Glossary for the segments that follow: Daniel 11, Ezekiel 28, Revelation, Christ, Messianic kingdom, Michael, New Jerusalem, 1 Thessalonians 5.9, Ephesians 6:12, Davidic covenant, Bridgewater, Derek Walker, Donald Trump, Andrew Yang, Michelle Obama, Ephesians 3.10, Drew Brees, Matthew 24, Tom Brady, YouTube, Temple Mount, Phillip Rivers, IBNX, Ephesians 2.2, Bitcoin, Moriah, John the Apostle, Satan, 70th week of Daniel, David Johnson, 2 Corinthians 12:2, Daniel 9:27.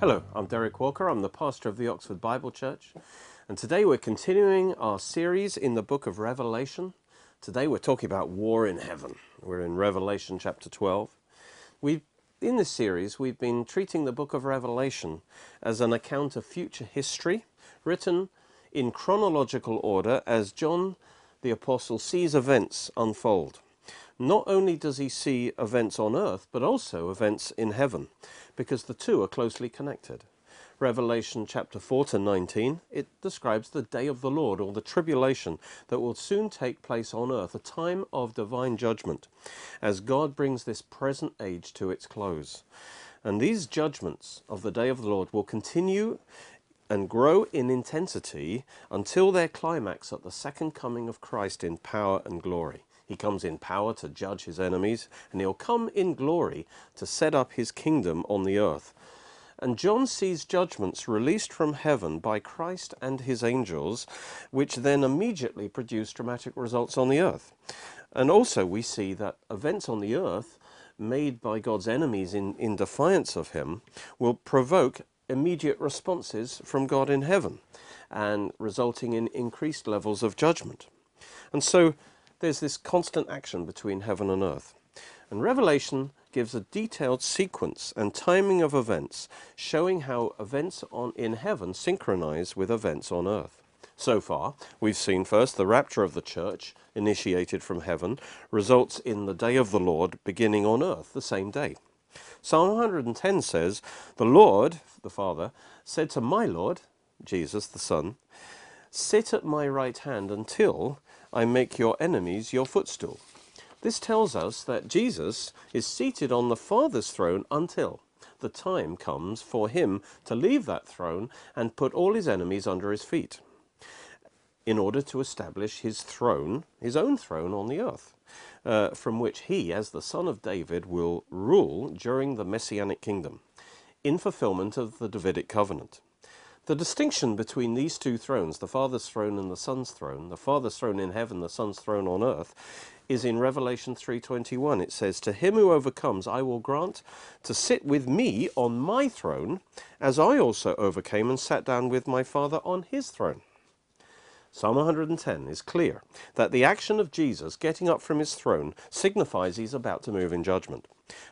Hello, I'm Derek Walker. I'm the pastor of the Oxford Bible Church, and today we're continuing our series in the book of Revelation. Today we're talking about war in heaven. We're in Revelation chapter 12. In this series, we've been treating the book of Revelation as an account of future history, written in chronological order as John the Apostle sees events unfold. Not only does he see events on earth, but also events in heaven, because the two are closely connected. Revelation chapter 4 to 19, it describes the day of the Lord, or the tribulation that will soon take place on earth, a time of divine judgment, as God brings this present age to its close. And these judgments of the day of the Lord will continue and grow in intensity until their climax at the second coming of Christ in power and glory. He comes in power to judge his enemies, and he'll come in glory to set up his kingdom on the earth. And John sees judgments released from heaven by Christ and his angels, which then immediately produce dramatic results on the earth. And also we see that events on the earth made by God's enemies in defiance of him will provoke immediate responses from God in heaven, and resulting in increased levels of judgment. And so there's this constant action between heaven and earth. And Revelation gives a detailed sequence and timing of events, showing how events in heaven synchronize with events on earth. So far, we've seen first the rapture of the church, initiated from heaven, results in the day of the Lord beginning on earth the same day. Psalm 110 says, "The Lord," the Father, "said to my Lord," Jesus the Son, "Sit at my right hand until I make your enemies your footstool." This tells us that Jesus is seated on the Father's throne until the time comes for him to leave that throne and put all his enemies under his feet, in order to establish his throne, his own throne on the earth, from which he, as the Son of David, will rule during the Messianic kingdom, in fulfillment of the Davidic covenant. The distinction between these two thrones, the Father's throne and the Son's throne, the Father's throne in heaven, the Son's throne on earth, is in Revelation 3:21. It says, "To him who overcomes I will grant to sit with me on my throne, as I also overcame and sat down with my Father on his throne." Psalm 110 is clear that the action of Jesus getting up from his throne signifies he's about to move in judgment.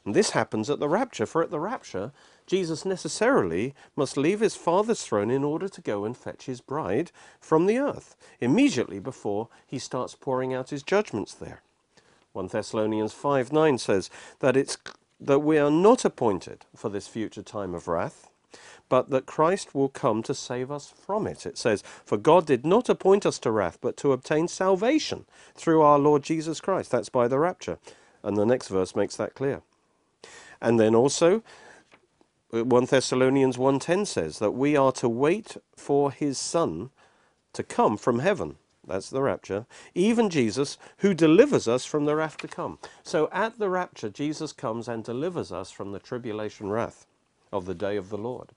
And this happens at the rapture, for at the rapture, Jesus necessarily must leave his Father's throne in order to go and fetch his bride from the earth, immediately before he starts pouring out his judgments there. 1 Thessalonians 5.9 says that we are not appointed for this future time of wrath, but that Christ will come to save us from it. It says, "For God did not appoint us to wrath, but to obtain salvation through our Lord Jesus Christ." That's by the rapture. And the next verse makes that clear. And then also, 1 Thessalonians 1.10 says that we are to wait for his Son to come from heaven. That's the rapture. "Even Jesus, who delivers us from the wrath to come." So at the rapture, Jesus comes and delivers us from the tribulation wrath of the day of the Lord.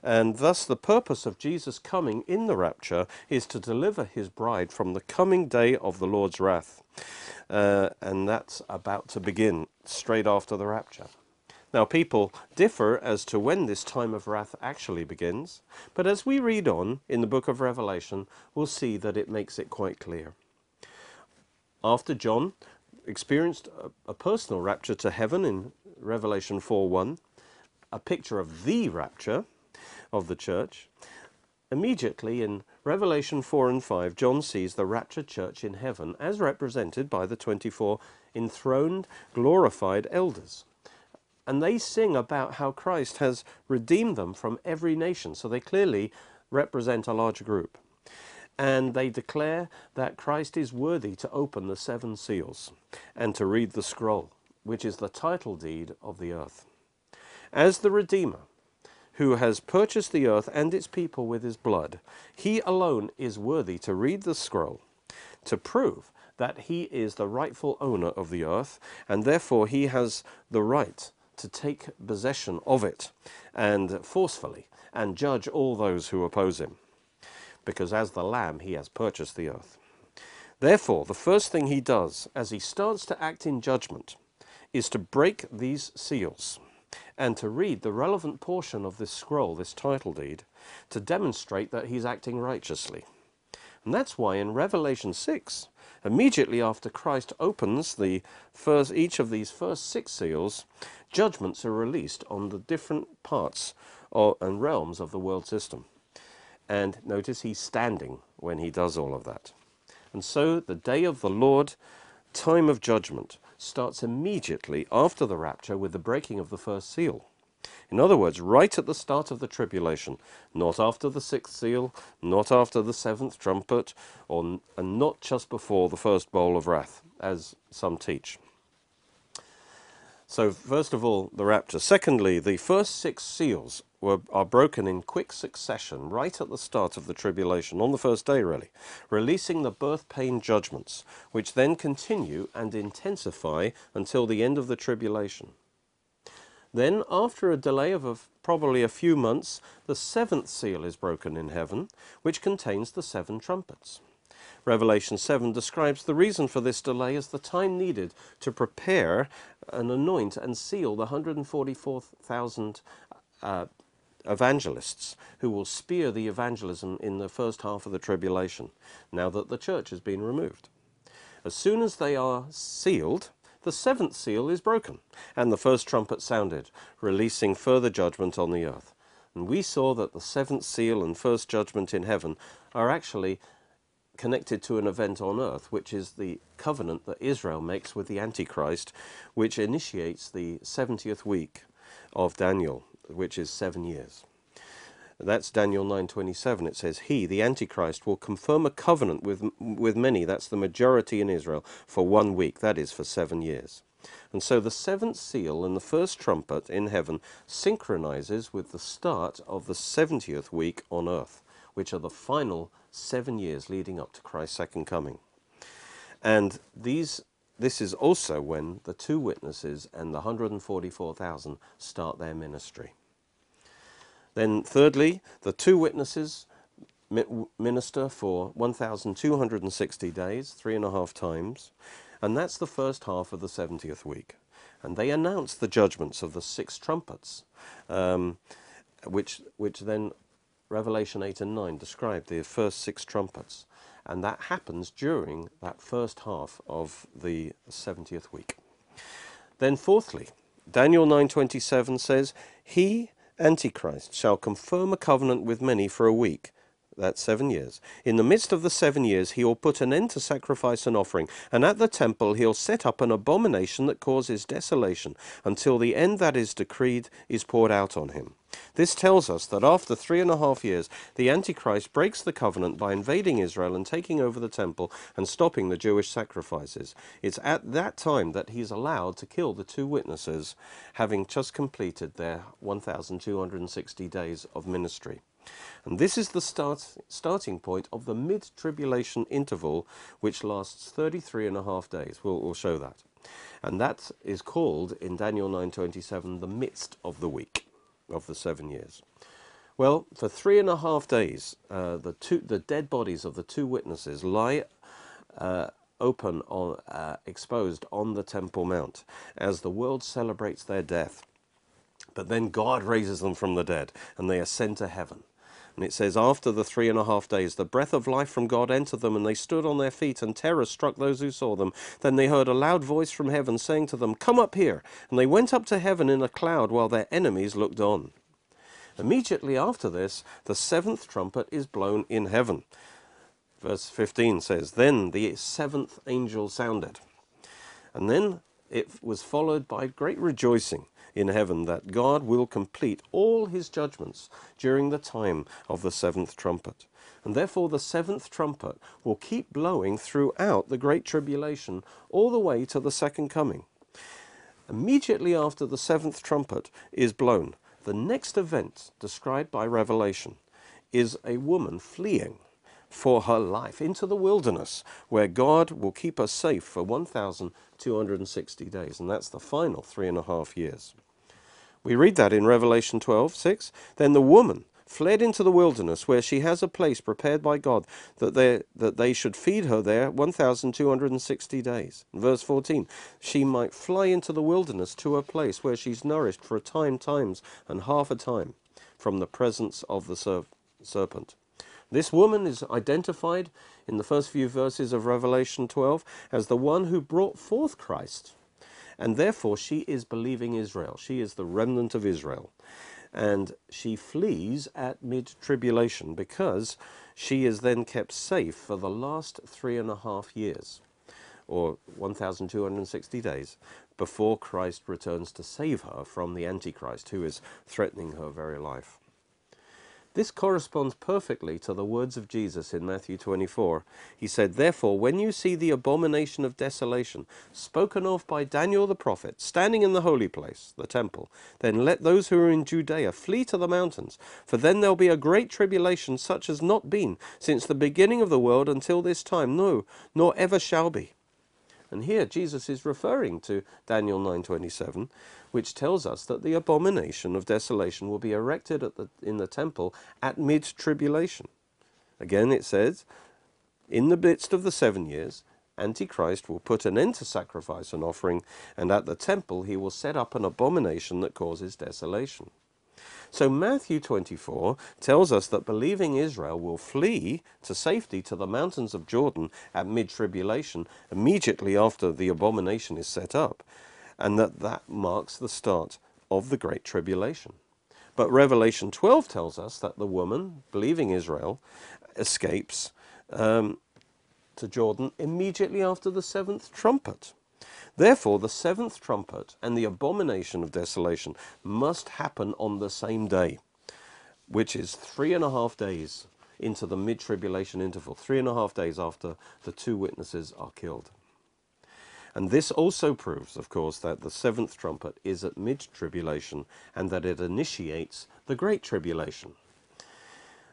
And thus the purpose of Jesus coming in the rapture is to deliver his bride from the coming day of the Lord's wrath. And that's about to begin straight after the rapture. Now, people differ as to when this time of wrath actually begins, but as we read on in the book of Revelation, we'll see that it makes it quite clear. After John experienced a personal rapture to heaven in Revelation 4:1, a picture of the rapture of the church, immediately in Revelation 4 and 5, John sees the raptured church in heaven as represented by the 24 enthroned, glorified elders. And they sing about how Christ has redeemed them from every nation, so they clearly represent a large group. And they declare that Christ is worthy to open the seven seals and to read the scroll, which is the title deed of the earth. As the Redeemer, who has purchased the earth and its people with his blood, he alone is worthy to read the scroll, to prove that he is the rightful owner of the earth, and therefore he has the right to take possession of it, and forcefully, and judge all those who oppose him, because as the Lamb he has purchased the earth. Therefore, the first thing he does as he starts to act in judgment is to break these seals, and to read the relevant portion of this scroll, this title deed, to demonstrate that he's acting righteously. And that's why in Revelation 6, immediately after Christ opens each of these first six seals, judgments are released on the different parts and realms of the world system. And notice he's standing when he does all of that. And so the day of the Lord, time of judgment, starts immediately after the rapture with the breaking of the first seal. In other words, right at the start of the tribulation, not after the sixth seal, not after the seventh trumpet, and not just before the first bowl of wrath, as some teach. So first of all, the rapture. Secondly, the first six seals are broken in quick succession right at the start of the tribulation, on the first day really, releasing the birth pain judgments, which then continue and intensify until the end of the tribulation. Then, after a delay of probably a few months, the seventh seal is broken in heaven, which contains the seven trumpets. Revelation 7 describes the reason for this delay as the time needed to prepare and anoint and seal the 144,000 evangelists who will spear the evangelism in the first half of the tribulation, now that the church has been removed. As soon as they are sealed, the seventh seal is broken, and the first trumpet sounded, releasing further judgment on the earth. And we saw that the seventh seal and first judgment in heaven are actually connected to an event on earth, which is the covenant that Israel makes with the Antichrist, which initiates the 70th week of Daniel, which is 7 years. That's Daniel 9:27. It says, "He, the Antichrist, will confirm a covenant with many," that's the majority in Israel, "for 1 week," that is for 7 years. And so the seventh seal and the first trumpet in heaven synchronizes with the start of the 70th week on earth, which are the final 7 years leading up to Christ's second coming. And this is also when the two witnesses and the 144,000 start their ministry. Then thirdly, the two witnesses minister for 1,260 days, 3.5 times, and that's the first half of the 70th week. And they announce the judgments of the six trumpets, which then Revelation 8 and 9 describe the first six trumpets. And that happens during that first half of the 70th week. Then fourthly, Daniel 9:27 says, "He, Antichrist, shall confirm a covenant with many for 1 week," that's 7 years. "In the midst of the 7 years he will put an end to sacrifice and offering, and at the temple he'll set up an abomination that causes desolation, until the end that is decreed is poured out on him." This tells us that after 3.5 years, the Antichrist breaks the covenant by invading Israel and taking over the temple and stopping the Jewish sacrifices. It's at that time that he's allowed to kill the two witnesses, having just completed their 1,260 days of ministry. And this is the starting point of the mid-tribulation interval, which lasts 33.5 days. We'll show that. And that is called, in Daniel 9:27, the midst of the week, of the 7 years. Well, for 3.5 days, the dead bodies of the two witnesses lie open, exposed on the Temple Mount, as the world celebrates their death. But then God raises them from the dead, and they ascend to heaven. And it says, "After the 3.5 days, the breath of life from God entered them, and they stood on their feet, and terror struck those who saw them. Then they heard a loud voice from heaven saying to them, 'Come up here.' And they went up to heaven in a cloud, while their enemies looked on." Immediately after this, the seventh trumpet is blown in heaven. Verse 15 says, "Then the seventh angel sounded." And then it was followed by great rejoicing in heaven that God will complete all his judgments during the time of the seventh trumpet. And therefore the seventh trumpet will keep blowing throughout the Great Tribulation all the way to the second coming. Immediately after the seventh trumpet is blown, the next event described by Revelation is a woman fleeing for her life into the wilderness, where God will keep her safe for 1,260 days, and that's the final 3.5 years. We read that in Revelation 12:6, "Then the woman, fled into the wilderness, where she has a place prepared by God, that they should feed her there 1,260 days. Verse 14, she might fly into the wilderness to a place where she's nourished for a time, times, and half a time from the presence of the serpent. This woman is identified in the first few verses of Revelation 12 as the one who brought forth Christ. And therefore she is believing Israel. She is the remnant of Israel. And she flees at mid-tribulation because she is then kept safe for the last 3.5 years, or 1,260 days, before Christ returns to save her from the Antichrist, who is threatening her very life. This corresponds perfectly to the words of Jesus in Matthew 24. He said, "Therefore, when you see the abomination of desolation, spoken of by Daniel the prophet, standing in the holy place, the temple, then let those who are in Judea flee to the mountains, for then there'll be a great tribulation such as not been since the beginning of the world until this time, no, nor ever shall be." And here Jesus is referring to Daniel 9:27, which tells us that the abomination of desolation will be erected at in the temple at mid-tribulation. Again it says, in the midst of the 7 years, Antichrist will put an end to sacrifice and offering, and at the temple he will set up an abomination that causes desolation. So Matthew 24 tells us that believing Israel will flee to safety to the mountains of Jordan at mid-tribulation, immediately after the abomination is set up, and that marks the start of the Great Tribulation. But Revelation 12 tells us that the woman, believing Israel, escapes to Jordan immediately after the seventh trumpet. Therefore, the seventh trumpet and the abomination of desolation must happen on the same day, which is 3.5 days into the mid-tribulation interval, 3.5 days after the two witnesses are killed. And this also proves, of course, that the seventh trumpet is at mid-tribulation and that it initiates the Great Tribulation.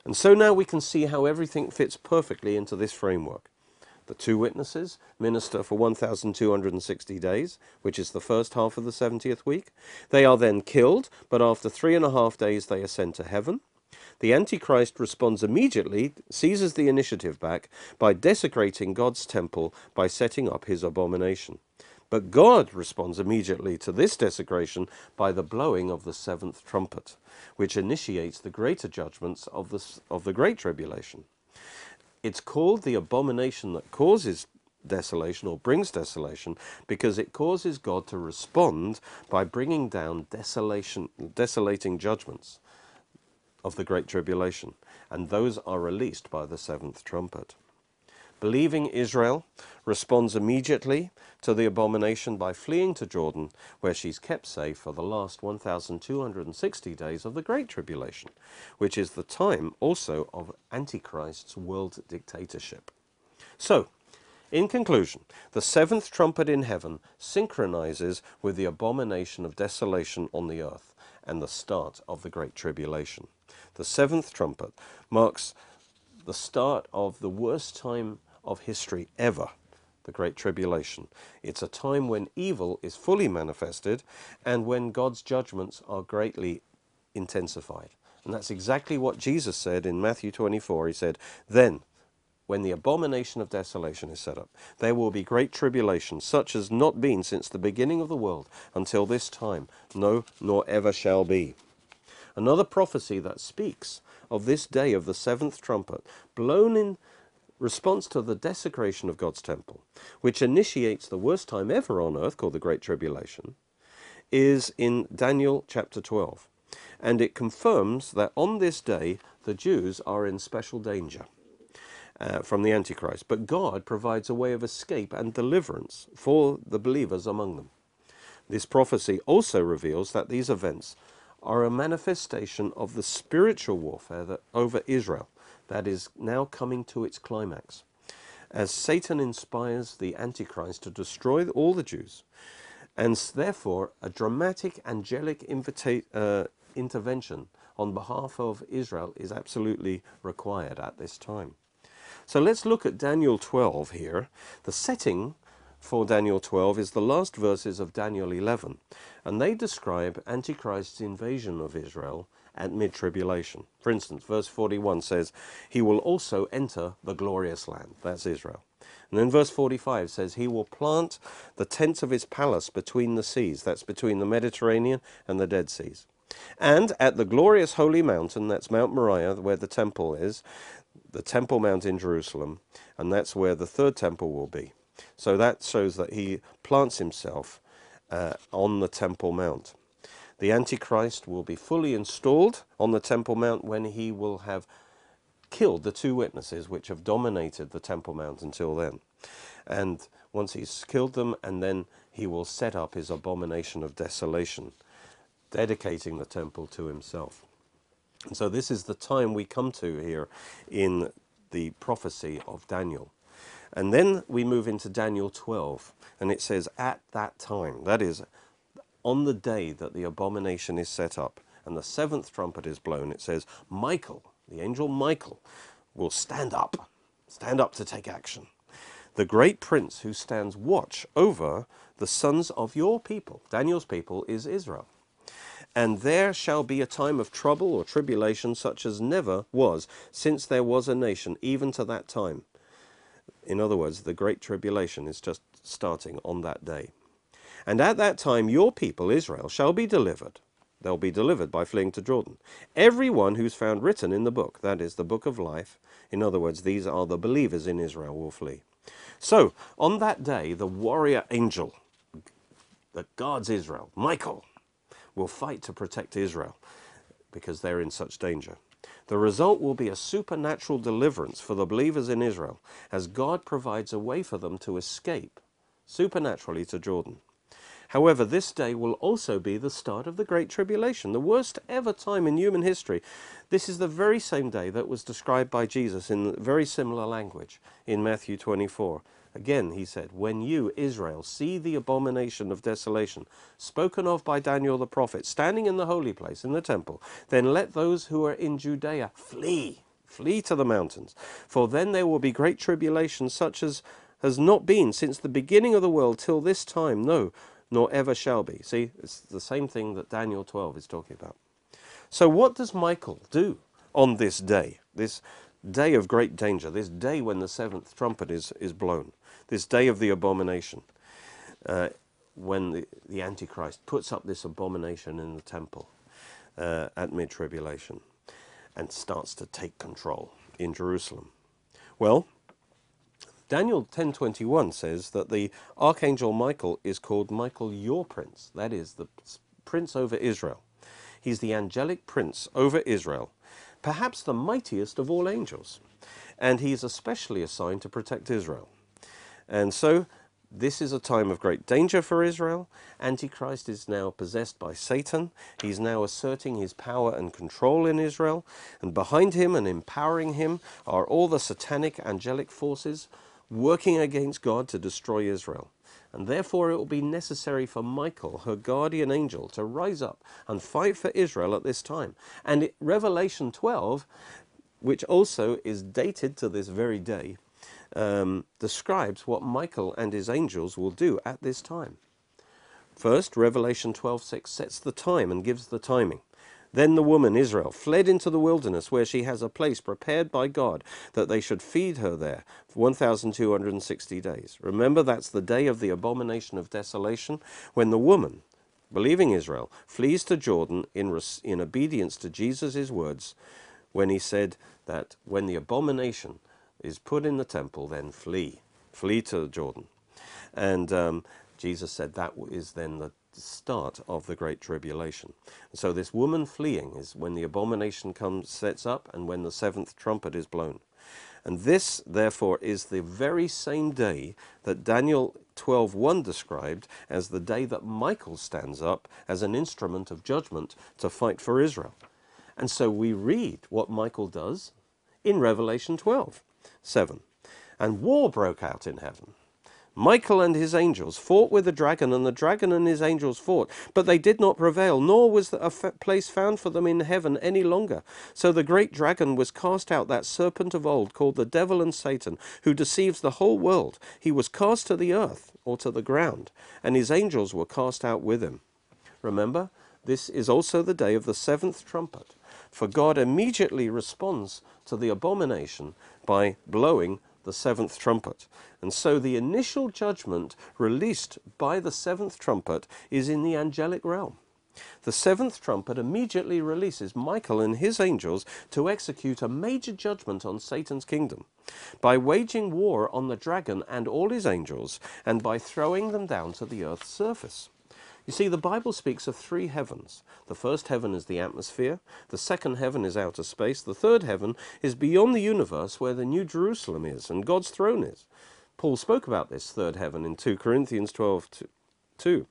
And so now we can see how everything fits perfectly into this framework. The two witnesses minister for 1,260 days, which is the first half of the 70th week. They are then killed, but after 3.5 days they ascend to heaven. The Antichrist responds immediately, seizes the initiative back by desecrating God's temple by setting up his abomination. But God responds immediately to this desecration by the blowing of the seventh trumpet, which initiates the greater judgments of the Great Tribulation. It's called the abomination that causes desolation or brings desolation because it causes God to respond by bringing down desolating judgments of the Great Tribulation, and those are released by the seventh trumpet. Believing Israel responds immediately to the abomination by fleeing to Jordan, where she's kept safe for the last 1,260 days of the Great Tribulation, which is the time also of Antichrist's world dictatorship. So, in conclusion, the seventh trumpet in heaven synchronizes with the abomination of desolation on the earth and the start of the Great Tribulation. The seventh trumpet marks the start of the worst time of history ever, the Great Tribulation. It's a time when evil is fully manifested and when God's judgments are greatly intensified. And that's exactly what Jesus said in Matthew 24. He said, "Then, when the abomination of desolation is set up, there will be great tribulation, such as not been since the beginning of the world until this time, no, nor ever shall be." Another prophecy that speaks of this day of the seventh trumpet, blown in response to the desecration of God's temple, which initiates the worst time ever on earth, called the Great Tribulation, is in Daniel chapter 12. And it confirms that on this day, the Jews are in special danger from the Antichrist. But God provides a way of escape and deliverance for the believers among them. This prophecy also reveals that these events are a manifestation of the spiritual warfare that over Israel that is now coming to its climax, as Satan inspires the Antichrist to destroy all the Jews, and therefore a dramatic angelic intervention on behalf of Israel is absolutely required at this time. So let's look at Daniel 12 here. The setting for Daniel 12 is the last verses of Daniel 11, and they describe Antichrist's invasion of Israel at mid-tribulation. For instance, verse 41 says, he will also enter the glorious land. That's Israel. And then verse 45 says, he will plant the tents of his palace between the seas. That's between the Mediterranean and the Dead Seas. And at the glorious holy mountain, that's Mount Moriah, where the temple is, the Temple Mount in Jerusalem, and that's where the third temple will be. So that shows that he plants himself on the Temple Mount. The Antichrist will be fully installed on the Temple Mount when he will have killed the two witnesses which have dominated the Temple Mount until then. And once he's killed them, and then he will set up his abomination of desolation, dedicating the temple to himself. And so this is the time we come to here in the prophecy of Daniel. And then we move into Daniel 12, and it says, at that time, that is, on the day that the abomination is set up and the seventh trumpet is blown, it says, Michael, the angel Michael, will stand up to take action. The great prince who stands watch over the sons of your people. Daniel's people is Israel. And there shall be a time of trouble or tribulation such as never was since there was a nation, even to that time. In other words, the great tribulation is just starting on that day. And at that time your people, Israel, shall be delivered. They'll be delivered by fleeing to Jordan. Everyone who's found written in the book, that is the book of life, in other words, these are the believers in Israel, will flee. So, on that day, the warrior angel that guards Israel, Michael, will fight to protect Israel because they're in such danger. The result will be a supernatural deliverance for the believers in Israel as God provides a way for them to escape supernaturally to Jordan. However, this day will also be the start of the Great Tribulation, the worst ever time in human history. This is the very same day that was described by Jesus in very similar language in Matthew 24. Again, he said, when you, Israel, see the abomination of desolation, spoken of by Daniel the prophet, standing in the holy place, in the temple, then let those who are in Judea flee, flee to the mountains. For then there will be great tribulation such as has not been since the beginning of the world till this time, no, nor ever shall be. See, it's the same thing that Daniel 12 is talking about. So what does Michael do on this day of great danger, this day when the seventh trumpet is blown, this day of the abomination, when the Antichrist puts up this abomination in the temple at mid-tribulation and starts to take control in Jerusalem? Well, Daniel 10:21 says that the archangel Michael is called Michael your prince. That is, the prince over Israel. He's the angelic prince over Israel, perhaps the mightiest of all angels. And he's especially assigned to protect Israel. And so this is a time of great danger for Israel. Antichrist is now possessed by Satan. He's now asserting his power and control in Israel. And behind him and empowering him are all the satanic angelic forces working against God to destroy Israel. And therefore it will be necessary for Michael, her guardian angel, to rise up and fight for Israel at this time. And Revelation 12, which also is dated to this very day, describes what Michael and his angels will do at this time. First, Revelation 12:6 sets the time and gives the timing. Then the woman, Israel, fled into the wilderness where she has a place prepared by God that they should feed her there for 1,260 days. Remember, that's the day of the abomination of desolation when the woman, believing Israel, flees to Jordan in obedience to Jesus' words when he said that when the abomination is put in the temple, then flee. Flee to Jordan. And Jesus said that is then the start of the Great Tribulation. So this woman fleeing is when the abomination comes, sets up, and when the seventh trumpet is blown. And this, therefore, is the very same day that Daniel 12:1 described as the day that Michael stands up as an instrument of judgment to fight for Israel. And so we read what Michael does in Revelation 12:7. And war broke out in heaven. Michael and his angels fought with the dragon and his angels fought, but they did not prevail, nor was a place found for them in heaven any longer. So the great dragon was cast out, that serpent of old, called the devil and Satan, who deceives the whole world. He was cast to the earth, or to the ground, and his angels were cast out with him. Remember, this is also the day of the seventh trumpet, For God immediately responds to the abomination by blowing the seventh trumpet. And so the initial judgment released by the seventh trumpet is in the angelic realm. The seventh trumpet immediately releases Michael and his angels to execute a major judgment on Satan's kingdom by waging war on the dragon and all his angels and by throwing them down to the earth's surface. You see, the Bible speaks of three heavens. The first heaven is the atmosphere, the second heaven is outer space, the third heaven is beyond the universe where the New Jerusalem is and God's throne is. Paul spoke about this third heaven in 2 Corinthians 12:2.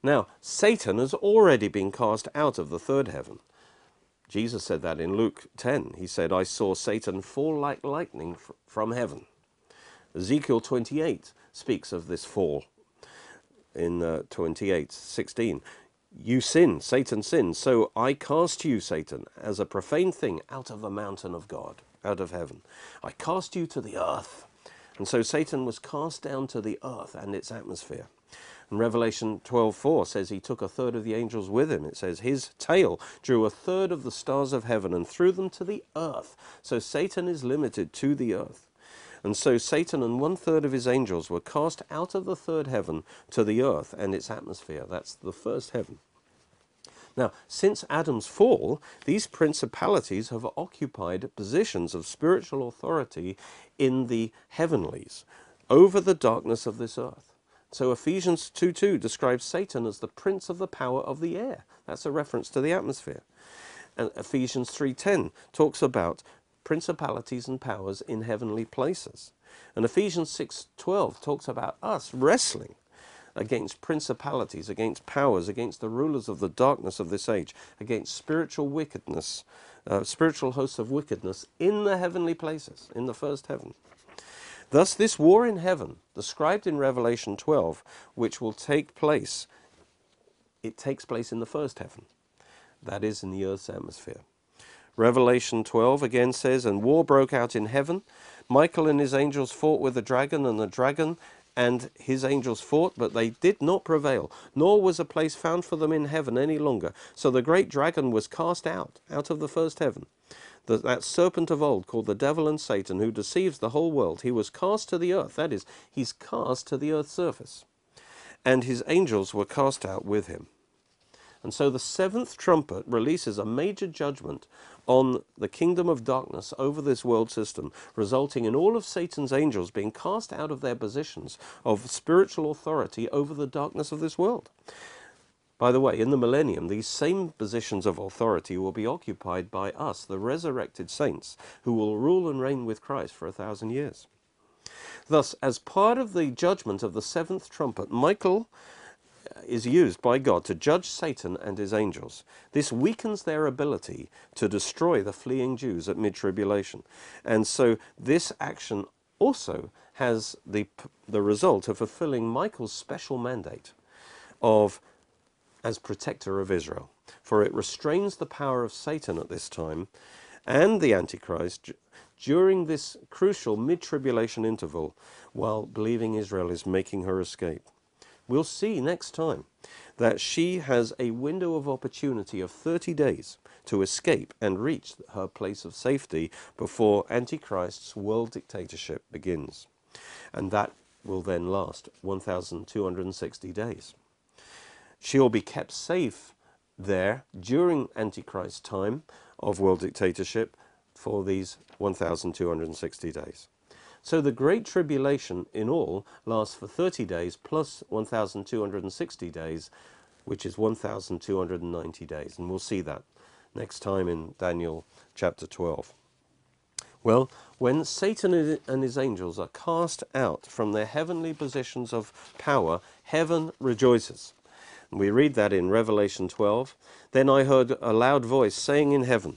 Now, Satan has already been cast out of the third heaven. Jesus said that in Luke 10. He said, I saw Satan fall like lightning from heaven. Ezekiel 28 speaks of this fall in 28:16. You sin, Satan sins, so I cast you, Satan, as a profane thing out of the mountain of God, out of heaven. I cast you to the earth. And so Satan was cast down to the earth and its atmosphere. And Revelation 12:4 says he took a third of the angels with him. It says his tail drew a third of the stars of heaven and threw them to the earth. So Satan is limited to the earth. And so Satan and one third of his angels were cast out of the third heaven to the earth and its atmosphere. That's the first heaven. Now, since Adam's fall, these principalities have occupied positions of spiritual authority in the heavenlies over the darkness of this earth. So Ephesians 2:2 describes Satan as the prince of the power of the air. That's a reference to the atmosphere. And Ephesians 3:10 talks about principalities and powers in heavenly places. And Ephesians 6:12 talks about us wrestling against principalities, against powers, against the rulers of the darkness of this age, against spiritual wickedness, spiritual hosts of wickedness in the heavenly places, in the first heaven. Thus, this war in heaven, described in Revelation 12, which will take place, it takes place in the first heaven, that is, in the earth's atmosphere. Revelation 12 again says, and war broke out in heaven. Michael and his angels fought with the dragon, and the dragon and his angels fought, but they did not prevail, nor was a place found for them in heaven any longer. So the great dragon was cast out of the first heaven. That serpent of old called the devil and Satan, who deceives the whole world, he was cast to the earth. That is, he's cast to the earth's surface. And his angels were cast out with him. And so the seventh trumpet releases a major judgment on the kingdom of darkness over this world system, resulting in all of Satan's angels being cast out of their positions of spiritual authority over the darkness of this world. By the way, in the millennium, these same positions of authority will be occupied by us, the resurrected saints, who will rule and reign with Christ for 1,000 years. Thus, as part of the judgment of the seventh trumpet, Michael is used by God to judge Satan and his angels. This weakens their ability to destroy the fleeing Jews at mid-tribulation. And so this action also has the result of fulfilling Michael's special mandate of as protector of Israel, for it restrains the power of Satan at this time and the Antichrist during this crucial mid-tribulation interval while believing Israel is making her escape. We'll see next time that she has a window of opportunity of 30 days to escape and reach her place of safety before Antichrist's world dictatorship begins, and that will then last 1,260 days. She'll be kept safe there during Antichrist's time of world dictatorship for these 1,260 days. So the Great Tribulation in all lasts for 30 days plus 1,260 days, which is 1,290 days. And we'll see that next time in Daniel chapter 12. Well, when Satan and his angels are cast out from their heavenly positions of power, heaven rejoices. We read that in Revelation 12. Then I heard a loud voice saying in heaven,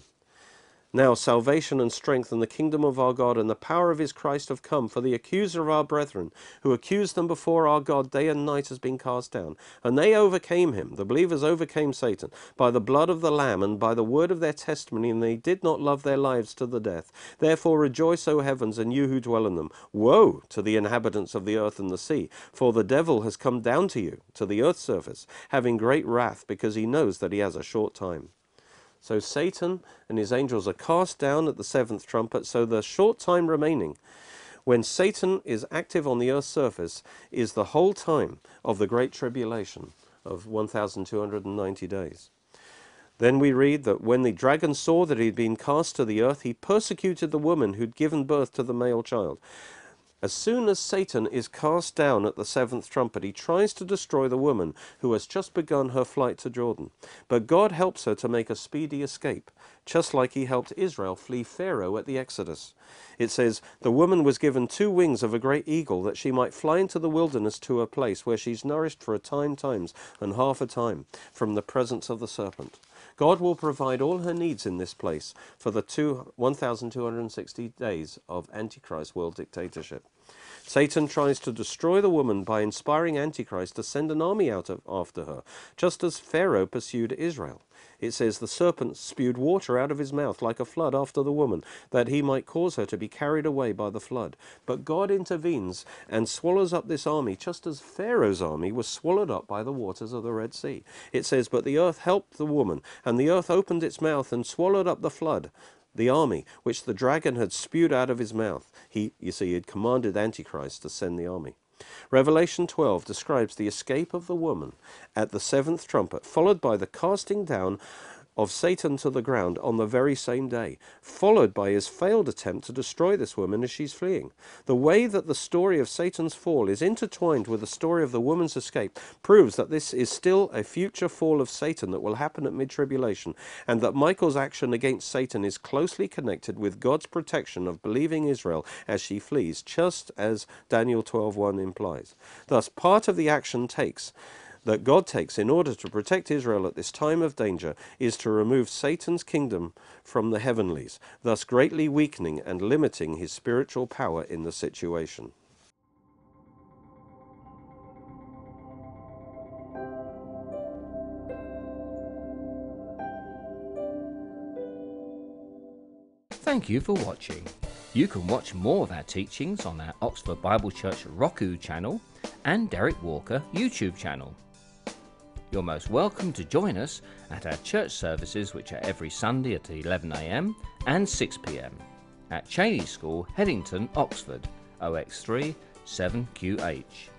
now salvation and strength and the kingdom of our God and the power of his Christ have come, for the accuser of our brethren, who accused them before our God day and night, has been cast down. And they overcame him, the believers overcame Satan, by the blood of the Lamb and by the word of their testimony, and they did not love their lives to the death. Therefore rejoice, O heavens, and you who dwell in them. Woe to the inhabitants of the earth and the sea, for the devil has come down to you, to the earth's surface, having great wrath, because he knows that he has a short time. So Satan and his angels are cast down at the seventh trumpet, so the short time remaining when Satan is active on the earth's surface is the whole time of the Great Tribulation of 1,290 days. Then we read that when the dragon saw that he had been cast to the earth, he persecuted the woman who'd given birth to the male child. As soon as Satan is cast down at the seventh trumpet, he tries to destroy the woman who has just begun her flight to Jordan. But God helps her to make a speedy escape, just like he helped Israel flee Pharaoh at the Exodus. It says, "The woman was given 2 wings of a great eagle, that she might fly into the wilderness to a place where she's nourished for a time, times, and half a time from the presence of the serpent." God will provide all her needs in this place for the 1,260 days of Antichrist world dictatorship. Satan tries to destroy the woman by inspiring Antichrist to send an army out after her, just as Pharaoh pursued Israel. It says the serpent spewed water out of his mouth like a flood after the woman, that he might cause her to be carried away by the flood. But God intervenes and swallows up this army, just as Pharaoh's army was swallowed up by the waters of the Red Sea. It says, "But the earth helped the woman, and the earth opened its mouth and swallowed up the flood, the army, which the dragon had spewed out of his mouth." He had commanded Antichrist to send the army. Revelation 12 describes the escape of the woman at the seventh trumpet, followed by the casting down of Satan to the ground on the very same day, followed by his failed attempt to destroy this woman as she's fleeing. The way that the story of Satan's fall is intertwined with the story of the woman's escape proves that this is still a future fall of Satan that will happen at mid-tribulation, and that Michael's action against Satan is closely connected with God's protection of believing Israel as she flees, just as Daniel 12:1 implies. Thus, part of the action God takes in order to protect Israel at this time of danger is to remove Satan's kingdom from the heavenlies, thus greatly weakening and limiting his spiritual power in the situation. Thank you for watching. You can watch more of our teachings on our Oxford Bible Church Roku channel and Derek Walker YouTube channel. You're most welcome to join us at our church services, which are every Sunday at 11 a.m. and 6 p.m. at Cheney School, Headington, Oxford, OX3 7QH.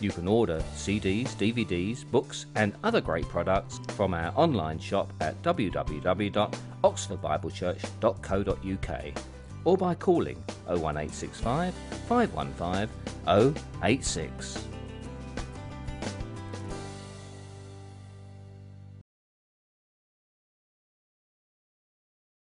You can order CDs, DVDs, books and other great products from our online shop at www.oxfordbiblechurch.co.uk or by calling 01865 515 086.